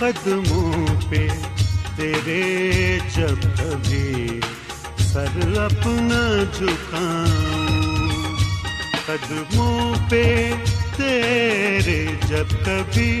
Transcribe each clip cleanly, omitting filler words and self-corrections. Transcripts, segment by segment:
قدموں پہ تیرے جب کبھی سر اپنا جھکاؤں، قدموں پہ تیرے جب کبھی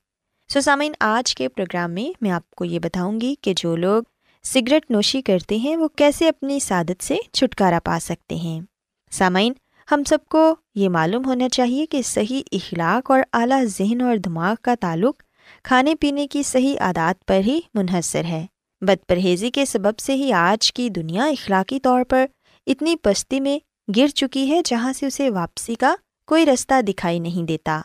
سامعین، آج کے پروگرام میں میں آپ کو یہ بتاؤں گی کہ جو لوگ سگریٹ نوشی کرتے ہیں وہ کیسے اپنی عادت سے چھٹکارا پا سکتے ہیں۔ سامعین، ہم سب کو یہ معلوم ہونا چاہیے کہ صحیح اخلاق اور اعلیٰ ذہن اور دماغ کا تعلق کھانے پینے کی صحیح عادات پر ہی منحصر ہے۔ بد پرہیزی کے سبب سے ہی آج کی دنیا اخلاقی طور پر اتنی پستی میں گر چکی ہے جہاں سے اسے واپسی کا کوئی رستہ دکھائی نہیں دیتا۔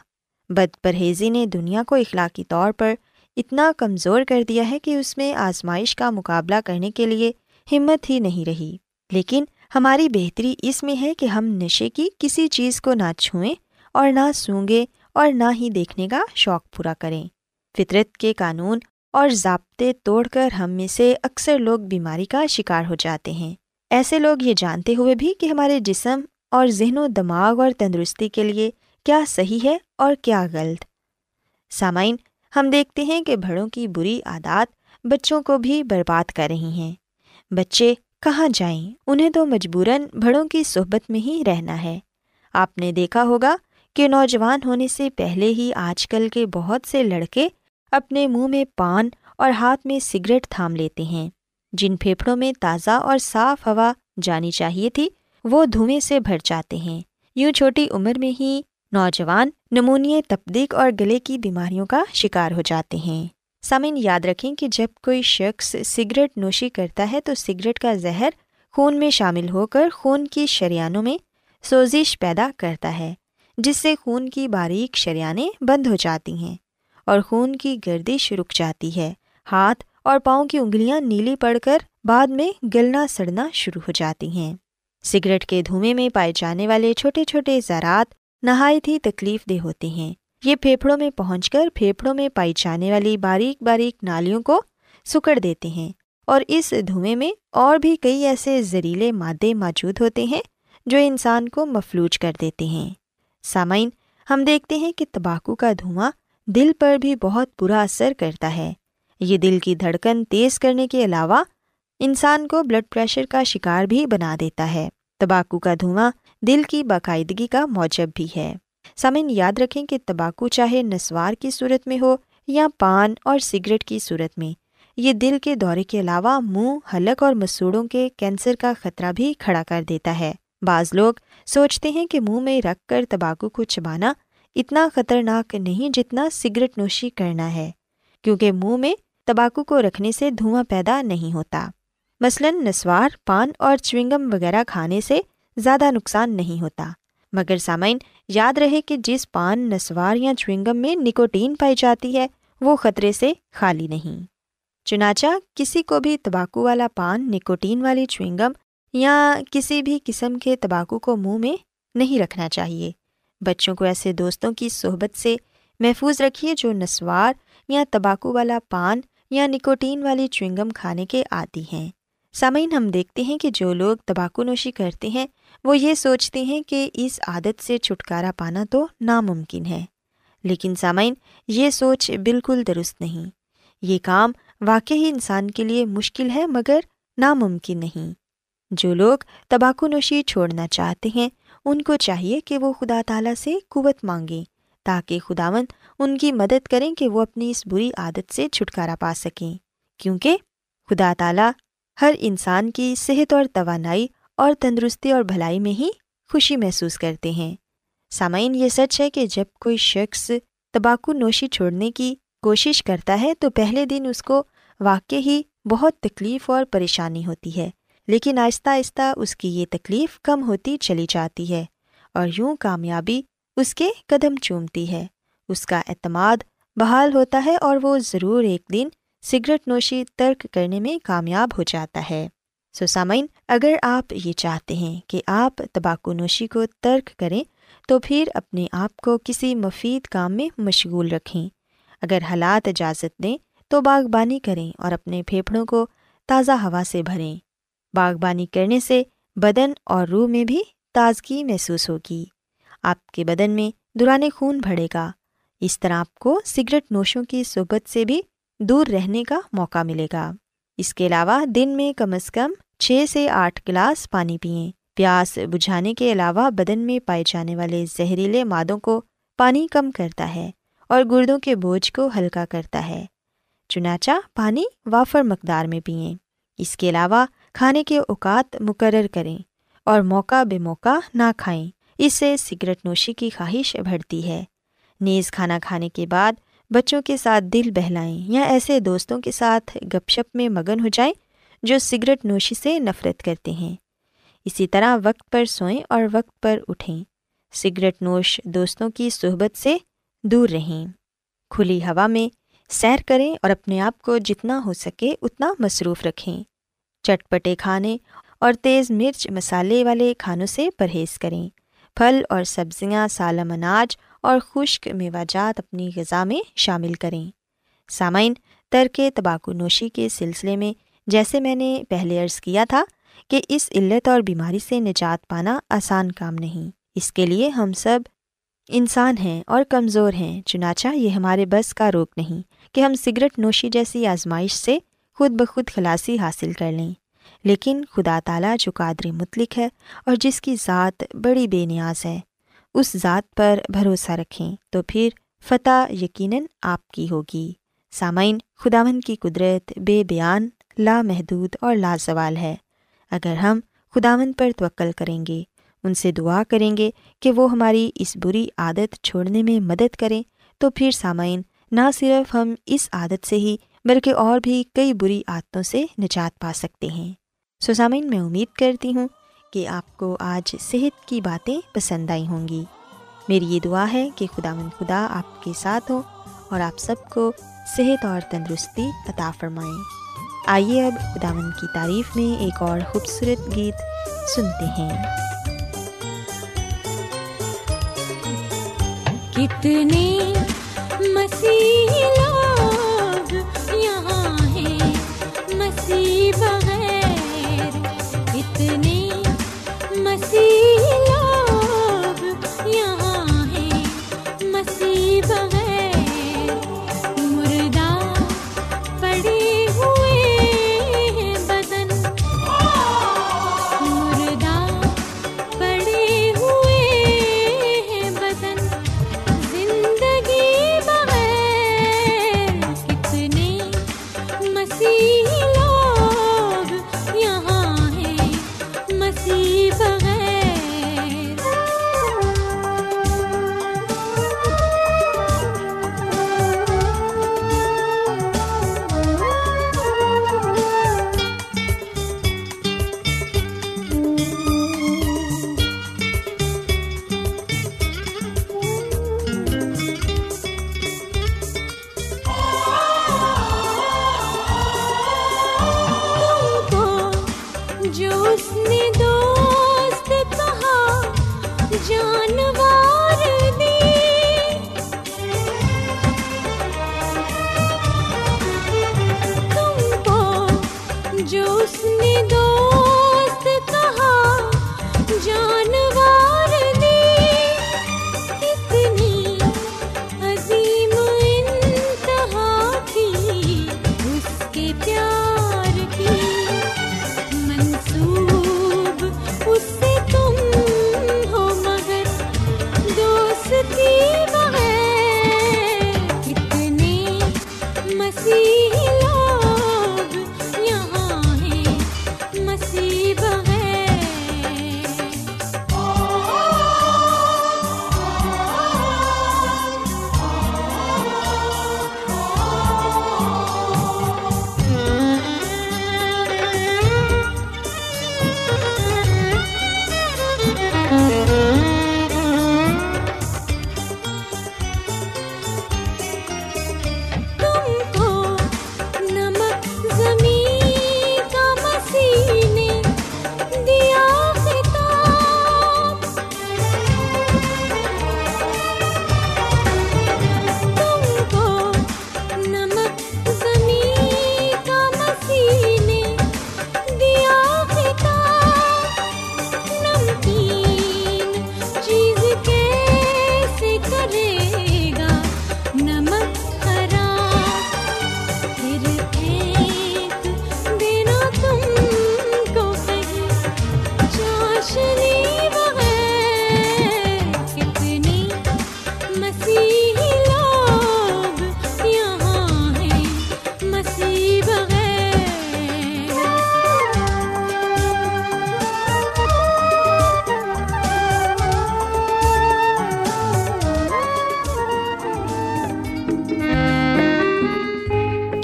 بد پرہیزی نے دنیا کو اخلاقی طور پر اتنا کمزور کر دیا ہے کہ اس میں آزمائش کا مقابلہ کرنے کے لیے ہمت ہی نہیں رہی۔ لیکن ہماری بہتری اس میں ہے کہ ہم نشے کی کسی چیز کو نہ چھوئیں اور نہ سونگیں اور نہ ہی دیکھنے کا شوق پورا کریں۔ فطرت کے قانون اور ضابطے توڑ کر ہم میں سے اکثر لوگ بیماری کا شکار ہو جاتے ہیں۔ ایسے لوگ یہ جانتے ہوئے بھی کہ ہمارے جسم اور ذہن و دماغ اور تندرستی کے لیے کیا صحیح ہے اور کیا غلط۔ سامعین، ہم دیکھتے ہیں کہ بڑوں کی بری عادات بچوں کو بھی برباد کر رہی ہیں۔ بچے کہاں جائیں، انہیں تو مجبوراً بڑوں کی صحبت میں ہی رہنا ہے۔ آپ نے دیکھا ہوگا کہ نوجوان ہونے سے پہلے ہی آج کل کے بہت سے لڑکے اپنے منہ میں پان اور ہاتھ میں سگریٹ تھام لیتے ہیں۔ جن پھیپھڑوں میں تازہ اور صاف ہوا جانی چاہیے تھی وہ دھویں سے بھر جاتے ہیں۔ یوں چھوٹی عمر میں ہی نوجوان نمونیے، تپدیق اور گلے کی بیماریوں کا شکار ہو جاتے ہیں۔ سامعین، یاد رکھیں کہ جب کوئی شخص سگریٹ نوشی کرتا ہے تو سگریٹ کا زہر خون میں شامل ہو کر خون کی شریانوں میں سوزش پیدا کرتا ہے، جس سے خون کی باریک شریانیں بند ہو جاتی ہیں اور خون کی گردش رک جاتی ہے۔ ہاتھ اور پاؤں کی انگلیاں نیلی پڑ کر بعد میں گلنا سڑنا شروع ہو جاتی ہیں۔ سگریٹ کے دھوئیں میں پائے جانے والے چھوٹے چھوٹے ذرات نہایت ہی تکلیف دہ ہوتے ہیں۔ یہ پھیپھڑوں میں پہنچ کر پھیپھڑوں میں پائی جانے والی باریک باریک نالیوں کو سکڑ دیتے ہیں، اور اس دھوئیں میں اور بھی کئی ایسے زہریلے مادے موجود ہوتے ہیں جو انسان کو مفلوج کر دیتے ہیں۔ سامعین، ہم دیکھتے ہیں کہ تمباکو کا دھواں دل پر بھی بہت برا اثر کرتا ہے۔ یہ دل کی دھڑکن تیز کرنے کے علاوہ انسان کو بلڈ پریشر کا شکار بھی بنا دیتا ہے۔ تمباکو کا دھواں دل کی باقاعدگی کا موجب بھی ہے۔ سامعین، یاد رکھیں کہ تمباکو چاہے نسوار کی صورت میں ہو یا پان اور سگریٹ کی صورت میں، یہ دل کے دورے کے علاوہ منہ، حلق اور مسوڑوں کے کینسر کا خطرہ بھی کھڑا کر دیتا ہے۔ بعض لوگ سوچتے ہیں کہ منہ میں رکھ کر تمباکو کو چبانا اتنا خطرناک نہیں جتنا سگریٹ نوشی کرنا ہے، کیونکہ منہ میں تمباکو کو رکھنے سے دھواں پیدا نہیں ہوتا۔ مثلاً نسوار، پان اور چوئنگم وغیرہ کھانے سے زیادہ نقصان نہیں ہوتا، مگر سامعین یاد رہے کہ جس پان، نسوار یا چوئنگم میں نکوٹین پائی جاتی ہے وہ خطرے سے خالی نہیں۔ چنانچہ کسی کو بھی تمباکو والا پان، نکوٹین والی چوئنگم یا کسی بھی قسم کے تمباکو کو منہ میں نہیں رکھنا چاہیے۔ بچوں کو ایسے دوستوں کی صحبت سے محفوظ رکھیے جو نسوار یا تمباکو والا پان یا نکوٹین والی چوئنگم کھانے کے عادی ہیں۔ سامعین، ہم دیکھتے ہیں کہ جو لوگ تمباکو نوشی کرتے ہیں وہ یہ سوچتے ہیں کہ اس عادت سے چھٹکارا پانا تو ناممکن ہے، لیکن سامعین یہ سوچ بالکل درست نہیں۔ یہ کام واقعی انسان کے لیے مشکل ہے مگر ناممکن نہیں۔ جو لوگ تمباکو نوشی چھوڑنا چاہتے ہیں ان کو چاہیے کہ وہ خدا تعالیٰ سے قوت مانگیں تاکہ خداوند ان کی مدد کریں کہ وہ اپنی اس بری عادت سے چھٹکارا پا سکیں، کیونکہ خدا تعالیٰ ہر انسان کی صحت اور توانائی اور تندرستی اور بھلائی میں ہی خوشی محسوس کرتے ہیں۔ سامعین، یہ سچ ہے کہ جب کوئی شخص تمباکو نوشی چھوڑنے کی کوشش کرتا ہے تو پہلے دن اس کو واقعی ہی بہت تکلیف اور پریشانی ہوتی ہے، لیکن آہستہ آہستہ اس کی یہ تکلیف کم ہوتی چلی جاتی ہے اور یوں کامیابی اس کے قدم چومتی ہے۔ اس کا اعتماد بحال ہوتا ہے اور وہ ضرور ایک دن سگریٹ نوشی ترک کرنے میں کامیاب ہو جاتا ہے۔ سامعین، اگر آپ یہ چاہتے ہیں کہ آپ تمباکو نوشی کو ترک کریں تو پھر اپنے آپ کو کسی مفید کام میں مشغول رکھیں۔ اگر حالات اجازت دیں تو باغبانی کریں اور اپنے پھیپھڑوں کو تازہ ہوا سے بھریں۔ باغبانی کرنے سے بدن اور روح میں بھی تازگی محسوس ہوگی، آپ کے بدن میں دوران خون بڑھے گا۔ اس طرح آپ کو سگریٹ نوشوں کی صحبت سے بھی دور رہنے کا موقع ملے گا۔ اس کے علاوہ دن میں کم از کم 6 سے 8 گلاس پانی پئیں۔ پیاس بجھانے کے علاوہ بدن میں پائے جانے والے زہریلے مادوں کو پانی کم کرتا ہے اور گردوں کے بوجھ کو ہلکا کرتا ہے، چنانچہ پانی وافر مقدار میں پئیں۔ اس کے علاوہ کھانے کے اوقات مقرر کریں اور موقع بے موقع نہ کھائیں، اس سے سگریٹ نوشی کی خواہش بڑھتی ہے۔ نیز کھانا کھانے کے بعد بچوں کے ساتھ دل بہلائیں یا ایسے دوستوں کے ساتھ گپ شپ میں مگن ہو جائیں جو سگریٹ نوشی سے نفرت کرتے ہیں۔ اسی طرح وقت پر سوئیں اور وقت پر اٹھیں۔ سگریٹ نوش دوستوں کی صحبت سے دور رہیں۔ کھلی ہوا میں سیر کریں اور اپنے آپ کو جتنا ہو سکے اتنا مصروف رکھیں۔ چٹپٹے کھانے اور تیز مرچ مسالے والے کھانوں سے پرہیز کریں۔ پھل اور سبزیاں، سالم اناج اور خشک میوہ جات اپنی غذا میں شامل کریں۔ سامعین، ترک تمباکو نوشی کے سلسلے میں جیسے میں نے پہلے عرض کیا تھا کہ اس علت اور بیماری سے نجات پانا آسان کام نہیں۔ اس کے لیے ہم سب انسان ہیں اور کمزور ہیں، چنانچہ یہ ہمارے بس کا روک نہیں کہ ہم سگریٹ نوشی جیسی آزمائش سے خود بخود خلاصی حاصل کر لیں، لیکن خدا تعالیٰ جو قادر مطلق ہے اور جس کی ذات بڑی بے نیاز ہے، اس ذات پر بھروسہ رکھیں تو پھر فتح یقیناً آپ کی ہوگی۔ سامعین، خداوند کی قدرت بے بیان، لامحدود اور لازوال ہے۔ اگر ہم خداوند پر توکل کریں گے، ان سے دعا کریں گے کہ وہ ہماری اس بری عادت چھوڑنے میں مدد کریں، تو پھر سامعین نہ صرف ہم اس عادت سے ہی بلکہ اور بھی کئی بری عادتوں سے نجات پا سکتے ہیں۔ سامعین، میں امید کرتی ہوں کہ آپ کو آج صحت کی باتیں پسند آئی ہوں گی۔ میری یہ دعا ہے کہ خداوند خدا آپ کے ساتھ ہوں اور آپ سب کو صحت اور تندرستی عطا فرمائیں۔ آئیے اب خداوند کی تعریف میں ایک اور خوبصورت گیت سنتے ہیں۔ کتنے مسیح لوگ یہاں ہیں مسیح بغیر، کتنے مسیح لوگ یہاں ہیں مسیح بغیر۔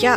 کیا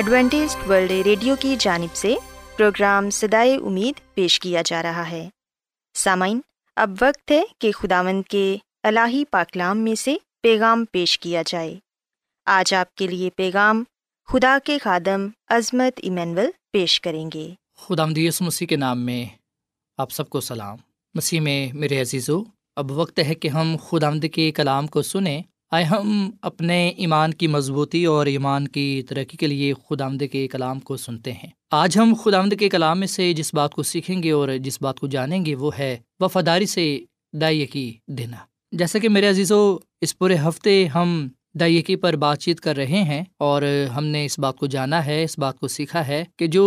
ایڈوینٹسٹ ورلڈ ریڈیو کی جانب سے پروگرام صدائے امید پیش کیا جا رہا ہے۔ سامعین، اب وقت ہے کہ خداوند کے الہی پاکلام میں سے پیغام پیش کیا جائے۔ آج آپ کے لیے پیغام خدا کے خادم عظمت ایمینول پیش کریں گے۔ خداوند یسوع مسیح کے نام میں آپ سب کو سلام۔ مسیح میں میرے عزیزو، اب وقت ہے کہ ہم خداوند کے کلام کو سنیں۔ آئے ہم اپنے ایمان کی مضبوطی اور ایمان کی ترقی کے لیے خداوند کے کلام کو سنتے ہیں۔ آج ہم خداوند کے کلام میں سے جس بات کو سیکھیں گے اور جس بات کو جانیں گے وہ ہے وفاداری سے دائیگی دینا۔ جیسا کہ میرے عزیزو، اس پورے ہفتے ہم دائیگی پر بات چیت کر رہے ہیں اور ہم نے اس بات کو جانا ہے، اس بات کو سیکھا ہے کہ جو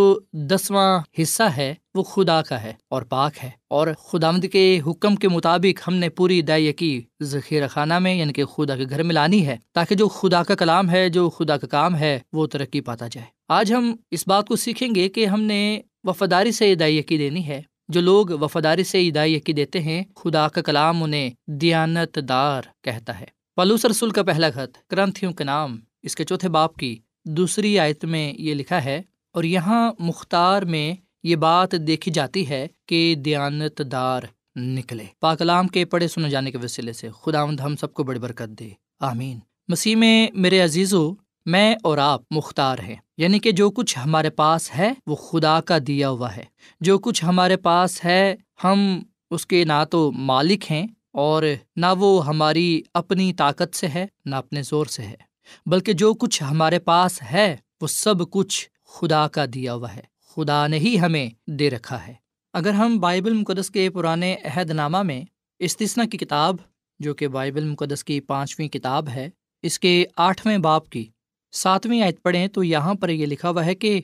10واں حصہ ہے وہ خدا کا ہے اور پاک ہے، اور خداوند کے حکم کے مطابق ہم نے پوری دائیگی ذخیرہ خانہ میں یعنی کہ خدا کے گھر میں لانی ہے، تاکہ جو خدا کا کلام ہے، جو خدا کا کام ہے، وہ ترقی پاتا جائے۔ آج ہم اس بات کو سیکھیں گے کہ ہم نے وفاداری سے دائیگی دینی ہے۔ جو لوگ وفاداری سے دائیگی دیتے ہیں، خدا کا کلام انہیں دیانت دار کہتا ہے۔ پالوس رسول کا پہلا خط کرنتھیوں کے نام، اس کے 4 باب کی 2 آیت میں یہ لکھا ہے، اور یہاں مختار میں یہ بات دیکھی جاتی ہے کہ دیانت دار نکلے۔ پاک کلام کے پڑھے سنے جانے کے وسیلے سے خداوند ہم سب کو بڑی برکت دے، آمین۔ مسیح میں میرے عزیزو، میں اور آپ مختار ہیں، یعنی کہ جو کچھ ہمارے پاس ہے وہ خدا کا دیا ہوا ہے۔ جو کچھ ہمارے پاس ہے، ہم اس کے نہ تو مالک ہیں اور نہ وہ ہماری اپنی طاقت سے ہے، نہ اپنے زور سے ہے، بلکہ جو کچھ ہمارے پاس ہے وہ سب کچھ خدا کا دیا ہوا ہے، خدا نے ہی ہمیں دے رکھا ہے۔ اگر ہم بائبل مقدس کے پرانے عہد نامہ میں استثنا کی کتاب، جو کہ بائبل مقدس کی 5ویں کتاب ہے، اس کے 8ویں باب کی 7ویں آیت پڑھیں تو یہاں پر یہ لکھا ہوا ہے کہ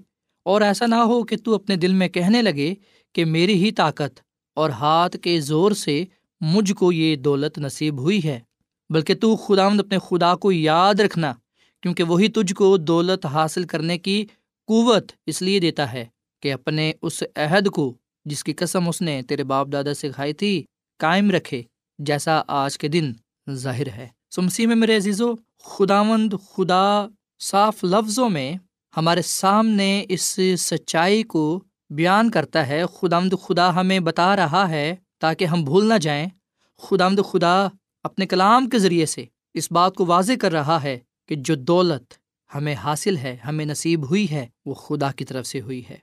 اور ایسا نہ ہو کہ تو اپنے دل میں کہنے لگے کہ میری ہی طاقت اور ہاتھ کے زور سے مجھ کو یہ دولت نصیب ہوئی ہے، بلکہ تو خداوند اپنے خدا کو یاد رکھنا، کیونکہ وہی تجھ کو دولت حاصل کرنے کی قوت اس لیے دیتا ہے کہ اپنے اس عہد کو جس کی قسم اس نے تیرے باپ دادا سے کھائی تھی قائم رکھے، جیسا آج کے دن ظاہر ہے۔ مسیح میں میرے عزیزو، خداوند خدا صاف لفظوں میں ہمارے سامنے اس سچائی کو بیان کرتا ہے۔ خداوند خدا ہمیں بتا رہا ہے تاکہ ہم بھول نہ جائیں۔ خداوند خدا اپنے کلام کے ذریعے سے اس بات کو واضح کر رہا ہے کہ جو دولت ہمیں حاصل ہے، ہمیں نصیب ہوئی ہے، وہ خدا کی طرف سے ہوئی ہے۔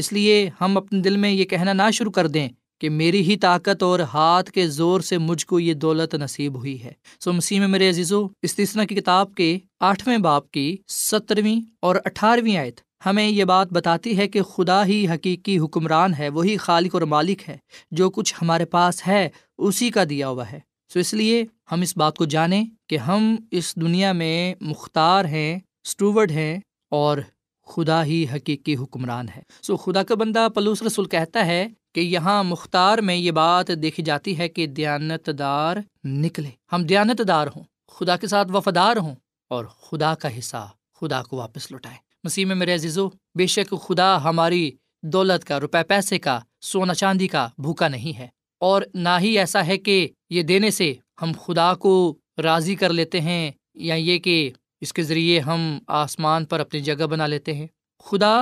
اس لیے ہم اپنے دل میں یہ کہنا نہ شروع کر دیں کہ میری ہی طاقت اور ہاتھ کے زور سے مجھ کو یہ دولت نصیب ہوئی ہے۔ مسیح میں میرے عزیزو، استثنا کی کتاب کے 8ویں باب کی 17ویں اور 18ویں آیت ہمیں یہ بات بتاتی ہے کہ خدا ہی حقیقی حکمران ہے، وہی خالق اور مالک ہے، جو کچھ ہمارے پاس ہے اسی کا دیا ہوا ہے۔ اس لیے ہم اس بات کو جانیں کہ ہم اس دنیا میں مختار ہیں، اسٹوورڈ ہیں، اور خدا ہی حقیقی حکمران ہے۔ خدا کا بندہ پلوس رسول کہتا ہے کہ یہاں مختار میں یہ بات دیکھی جاتی ہے کہ دیانت دار نکلے۔ ہم دیانت دار ہوں، خدا کے ساتھ وفادار ہوں، اور خدا کا حصہ خدا کو واپس لوٹائیں۔ مسیح میں میرے عزیزو، بے شک خدا ہماری دولت کا، روپے پیسے کا، سونا چاندی کا بھوکا نہیں ہے، اور نہ ہی ایسا ہے کہ یہ دینے سے ہم خدا کو راضی کر لیتے ہیں، یا یہ کہ اس کے ذریعے ہم آسمان پر اپنی جگہ بنا لیتے ہیں۔ خدا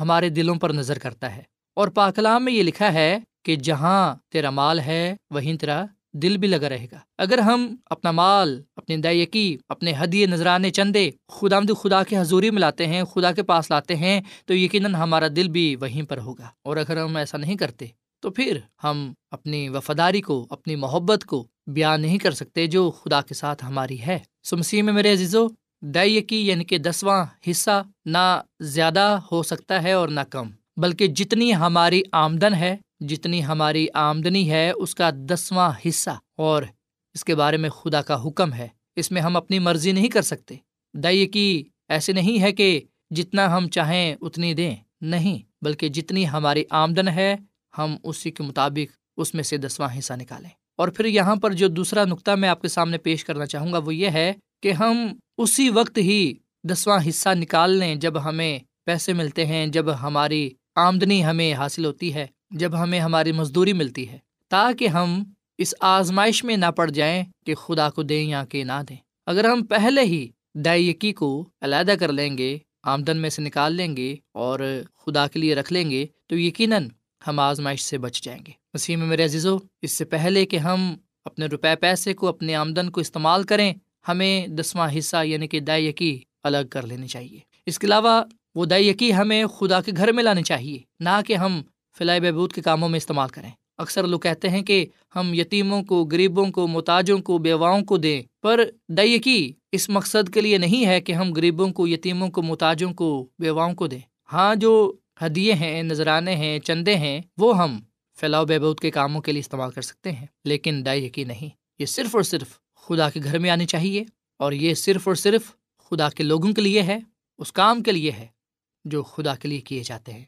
ہمارے دلوں پر نظر کرتا ہے، اور پاک کلام میں یہ لکھا ہے کہ جہاں تیرا مال ہے وہیں تیرا دل بھی لگا رہے گا۔ اگر ہم اپنا مال، اپنی دائیگی، اپنے ہدیے، نذرانے، چندے خداوند خدا کے حضوری میں لاتے ہیں، خدا کے پاس لاتے ہیں، تو یقیناً ہمارا دل بھی وہیں پر ہوگا۔ اور اگر ہم ایسا نہیں کرتے تو پھر ہم اپنی وفاداری کو، اپنی محبت کو بیان نہیں کر سکتے جو خدا کے ساتھ ہماری ہے۔ مسیح میں میرے عزیزو، دائیگی یعنی کہ 10واں حصہ نہ زیادہ ہو سکتا ہے اور نہ کم، بلکہ جتنی ہماری آمدن ہے، جتنی ہماری آمدنی ہے اس کا 10واں حصہ، اور اس کے بارے میں خدا کا حکم ہے، اس میں ہم اپنی مرضی نہیں کر سکتے۔ دعیے کی ایسے نہیں ہے کہ جتنا ہم چاہیں اتنی دیں، نہیں، بلکہ جتنی ہماری آمدن ہے ہم اسی کے مطابق اس میں سے 10واں حصہ نکالیں۔ اور پھر یہاں پر جو دوسرا نقطہ میں آپ کے سامنے پیش کرنا چاہوں گا وہ یہ ہے کہ ہم اسی وقت ہی 10واں حصہ نکال لیں جب ہمیں پیسے ملتے ہیں، جب ہماری آمدنی ہمیں حاصل ہوتی ہے، جب ہمیں ہماری مزدوری ملتی ہے، تاکہ ہم اس آزمائش میں نہ پڑ جائیں کہ خدا کو دیں یا کہ نہ دیں۔ اگر ہم پہلے ہی دائیکی کو علیحدہ کر لیں گے، آمدن میں سے نکال لیں گے اور خدا کے لیے رکھ لیں گے، تو یقیناً ہم آزمائش سے بچ جائیں گے۔ مسیح میں میرے عزیزو، اس سے پہلے کہ ہم اپنے روپے پیسے کو، اپنے آمدن کو استعمال کریں، ہمیں 10واں حصہ یعنی کہ دائیکی الگ کر لینی چاہیے۔ اس کے علاوہ وہ دائیکی ہمیں خدا کے گھر میں لانی چاہیے، نہ کہ ہم فلاح بہبود کے کاموں میں استعمال کریں۔ اکثر لوگ کہتے ہیں کہ ہم یتیموں کو، غریبوں کو، محتاجوں کو، بیواؤں کو دیں، پر دائیکی اس مقصد کے لیے نہیں ہے کہ ہم غریبوں کو، یتیموں کو، محتاجوں کو، بیواؤں کو دیں۔ ہاں، جو ہدیے ہیں، نذرانے ہیں، چندے ہیں، وہ ہم فلاح و بہبود کے کاموں کے لیے استعمال کر سکتے ہیں، لیکن دائیکی نہیں۔ یہ صرف اور صرف خدا کے گھر میں آنی چاہیے، اور یہ صرف اور صرف خدا کے لوگوں کے لیے ہے، اس کام کے لیے ہے جو خدا کے لیے کیے جاتے ہیں۔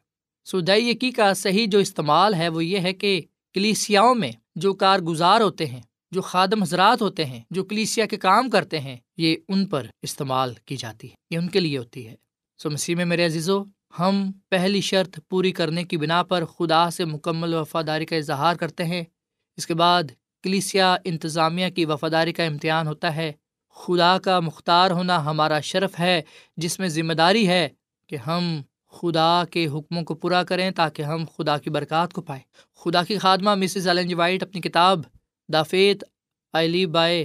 سو دائیکی کا صحیح جو استعمال ہے وہ یہ ہے کہ کلیسیاؤں میں جو کارگزار ہوتے ہیں، جو خادم حضرات ہوتے ہیں، جو کلیسیا کے کام کرتے ہیں، یہ ان پر استعمال کی جاتی ہے، یہ ان کے لیے ہوتی ہے۔ سو مسیح میں میرے عزیزو، ہم پہلی شرط پوری کرنے کی بنا پر خدا سے مکمل وفاداری کا اظہار کرتے ہیں۔ اس کے بعد کلیسیا انتظامیہ کی وفاداری کا امتحان ہوتا ہے۔ خدا کا مختار ہونا ہمارا شرف ہے، جس میں ذمہ داری ہے کہ ہم خدا کے حکموں کو پورا کریں تاکہ ہم خدا کی برکات کو پائیں۔ خدا کی خادمہ مسز ایلن جی وائٹ اپنی کتاب the faith I leave bye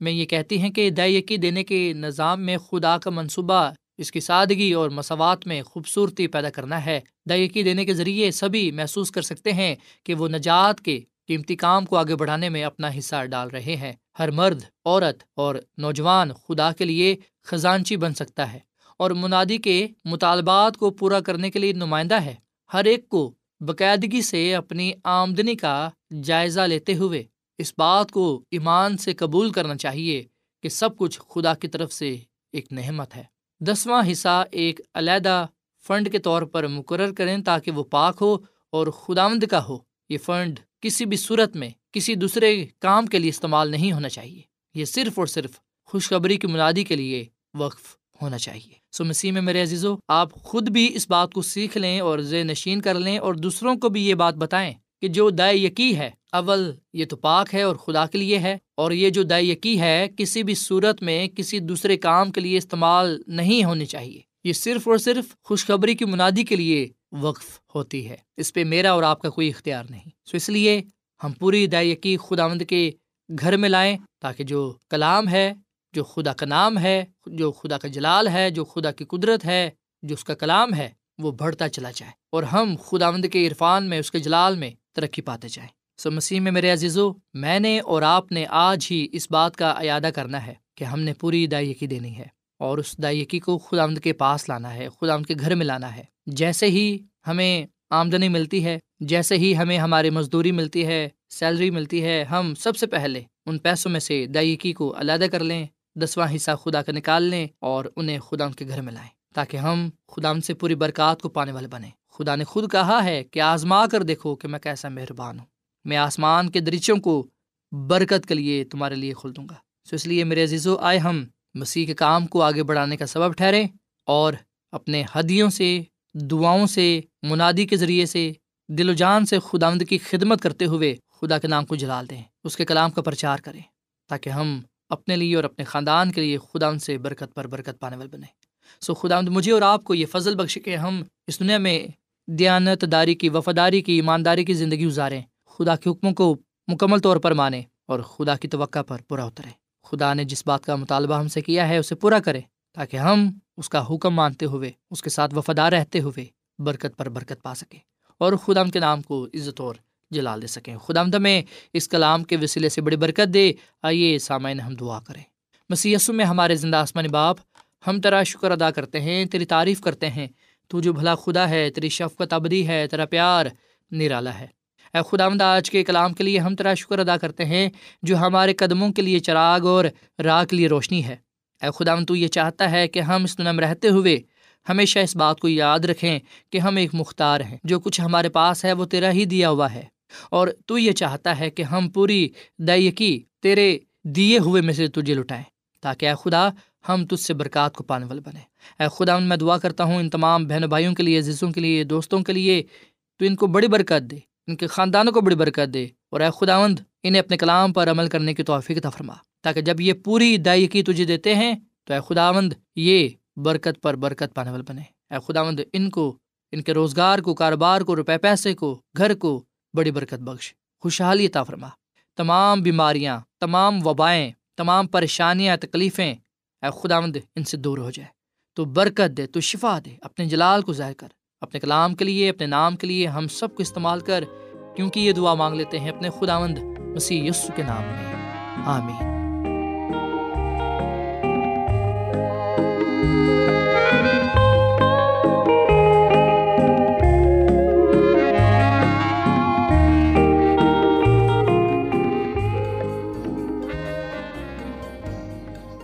میں یہ کہتی ہیں کہ دائیکی دینے کے نظام میں خدا کا منصوبہ اس کی سادگی اور مساوات میں خوبصورتی پیدا کرنا ہے۔ دائیکی دینے کے ذریعے سبھی محسوس کر سکتے ہیں کہ وہ نجات کے قیمتی کام کو آگے بڑھانے میں اپنا حصہ ڈال رہے ہیں۔ ہر مرد، عورت اور نوجوان خدا کے لیے خزانچی بن سکتا ہے اور منادی کے مطالبات کو پورا کرنے کے لیے نمائندہ ہے۔ ہر ایک کو باقاعدگی سے اپنی آمدنی کا جائزہ لیتے ہوئے اس بات کو ایمان سے قبول کرنا چاہیے کہ سب کچھ خدا کی طرف سے ایک نعمت ہے۔ 10واں حصہ ایک علیحدہ فنڈ کے طور پر مقرر کریں تاکہ وہ پاک ہو اور خداوند کا ہو۔ یہ فنڈ کسی بھی صورت میں کسی دوسرے کام کے لیے استعمال نہیں ہونا چاہیے، یہ صرف اور صرف خوشخبری کی منادی کے لیے وقف ہونا چاہیے۔ مسیح میں میرے عزیزو، آپ خود بھی اس بات کو سیکھ لیں اور ذہن نشین کر لیں، اور دوسروں کو بھی یہ بات بتائیں کہ جو دائیکی ہے، اول یہ تو پاک ہے اور خدا کے لیے ہے، اور یہ جو دائیکی ہے کسی بھی صورت میں کسی دوسرے کام کے لیے استعمال نہیں ہونی چاہیے، یہ صرف اور صرف خوشخبری کی منادی کے لیے وقف ہوتی ہے، اس پہ میرا اور آپ کا کوئی اختیار نہیں۔ سو اس لیے ہم پوری دائیکی خداوند کے گھر میں لائیں تاکہ جو کلام ہے، جو خدا کا نام ہے، جو خدا کا جلال ہے، جو خدا کی قدرت ہے، جو اس کا کلام ہے، وہ بڑھتا چلا جائے اور ہم خداوند کے عرفان میں، اس کے جلال میں ترقی پاتے جائیں۔ سو مسیح میں میرے عزیزو، میں نے اور آپ نے آج ہی اس بات کا اعادہ کرنا ہے کہ ہم نے پوری دائیکی دینی ہے اور اس دائیکی کو خداوند کے پاس لانا ہے، خداوند کے گھر میں لانا ہے۔ جیسے ہی ہمیں آمدنی ملتی ہے، جیسے ہی ہمیں ہماری مزدوری ملتی ہے، سیلری ملتی ہے، ہم سب سے پہلے ان پیسوں میں سے دائیکی کو علیحدہ کر لیں، 10واں حصہ خدا کا نکال لیں اور انہیں خدا ان کے گھر میں لائیں تاکہ ہم خدا ان سے پوری برکات کو پانے والے بنیں۔ خدا نے خود کہا ہے کہ آزما کر دیکھو کہ میں کیسا مہربان ہوں، میں آسمان کے دریچوں کو برکت کے لیے تمہارے لیے کھول دوں گا۔ سو اس لیے میرے عزیزو، آئے ہم مسیح کے کام کو آگے بڑھانے کا سبب ٹھہریں اور اپنے ہدیوں سے، دعاؤں سے، منادی کے ذریعے سے دل و جان سے خداوند کی خدمت کرتے ہوئے خدا کے نام کو جلال دیں، اس کے کلام کا پرچار کریں تاکہ ہم اپنے لیے اور اپنے خاندان کے لیے خداوند سے برکت پر برکت پانے والے بنے۔ سو خداوند مجھے اور آپ کو یہ فضل بخشے کہ ہم اس دنیا میں دیانت داری کی، وفاداری کی، ایمانداری کی زندگی گزاریں، خدا کے حکموں کو مکمل طور پر مانیں اور خدا کی توقع پر پورا اتریں۔ خدا نے جس بات کا مطالبہ ہم سے کیا ہے اسے پورا کریں تاکہ ہم اس کا حکم مانتے ہوئے، اس کے ساتھ وفادار رہتے ہوئے برکت پر برکت پا سکیں اور خداوند کے نام کو عزت اور جلال دے سکیں۔ خداوند ہمیں اس کلام کے وسیلے سے بڑی برکت دے۔ آئیے سامعین ہم دعا کریں۔ مسیح یسوع میں ہمارے زندہ آسمانی باپ، ہم تیرا شکر ادا کرتے ہیں، تیری تعریف کرتے ہیں، تو جو بھلا خدا ہے، تیری شفقت ابدی ہے، تیرا پیار نرالا ہے۔ اے خداوند، آج کے کلام کے لیے ہم تیرا شکر ادا کرتے ہیں جو ہمارے قدموں کے لیے چراغ اور راہ کے لیے روشنی ہے۔ اے خداوند، تو یہ چاہتا ہے کہ ہم اس دنیا میں رہتے ہوئے ہمیشہ اس بات کو یاد رکھیں کہ ہم ایک مختار ہیں، جو کچھ ہمارے پاس ہے وہ تیرا ہی دیا ہوا ہے، اور تو یہ چاہتا ہے کہ ہم پوری دائیکی تیرے دیے ہوئے میں سے تجھے لٹائیں، تاکہ اے خدا ہم تجھ سے برکات کو پانے والے بنیں۔ اے خدا، میں دعا کرتا ہوں ان تمام بہنوں بھائیوں کے لیے، عزیزوں کے لیے، دوستوں کے لیے، تو ان کو بڑی برکت دے، ان کے خاندانوں کو بڑی برکت دے، اور اے خداوند انہیں اپنے کلام پر عمل کرنے کی توفیق عطا فرما، تاکہ جب یہ پوری دائیکی تجھے دیتے ہیں تو اے خداوند یہ برکت پر برکت پانے والے بنے۔ اے خداوند ان کو، ان کے روزگار کو، کاروبار کو، روپے پیسے کو، گھر کو بڑی برکت بخش، خوشحالی عطا فرما۔ تمام بیماریاں، تمام وبائیں، تمام پریشانیاں، تکلیفیں اے خداوند ان سے دور ہو جائے، تو برکت دے، تو شفا دے، اپنے جلال کو ظاہر کر، اپنے کلام کے لیے، اپنے نام کے لیے ہم سب کو استعمال کر، کیونکہ یہ دعا مانگ لیتے ہیں اپنے خداوند مسیح یسوع کے نام میں، آمین۔